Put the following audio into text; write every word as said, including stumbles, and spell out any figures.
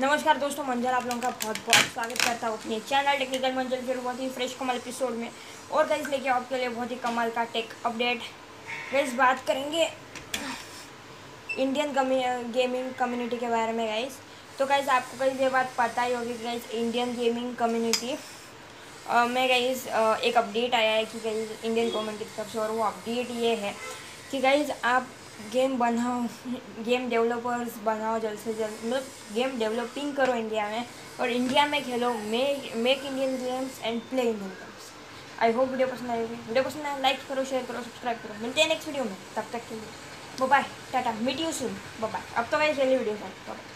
नमस्कार दोस्तों, मंजल आप लोगों का बहुत बहुत स्वागत करता हूँ अपने चैनल टेक्निकल मंजल फिर बहुत ही फ्रेश कमाल एपिसोड में। और गाइस लेके आपके लिए बहुत ही कमाल का टेक अपडेट। गाइस बात करेंगे इंडियन गेमिंग कम्युनिटी के बारे में। गाइस तो गाइस आपको गाइस ये बात पता ही होगी कि गाइस इंडियन गेमिंग कम्युनिटी में गाइस एक अपडेट आया है कि गाइस इंडियन गवर्नमेंट की तरफ से, और वो अपडेट ये है कि गाइस आप गेम बनाओ, गेम डेवलपर्स बनाओ जल्द से जल्द, मतलब गेम डेवलपिंग करो इंडिया में और इंडिया में खेलो। Make make Indian games and play Indian games. I hope video पसंद आएगी। वीडियो पसंद आए लाइक करो, शेयर करो, सब्सक्राइब करो। मिलते हैं नेक्स्ट वीडियो में, तब तक के लिए bye bye, tata, meet you soon, bye bye. अब तो गाइस जल्दी वीडियो बाय।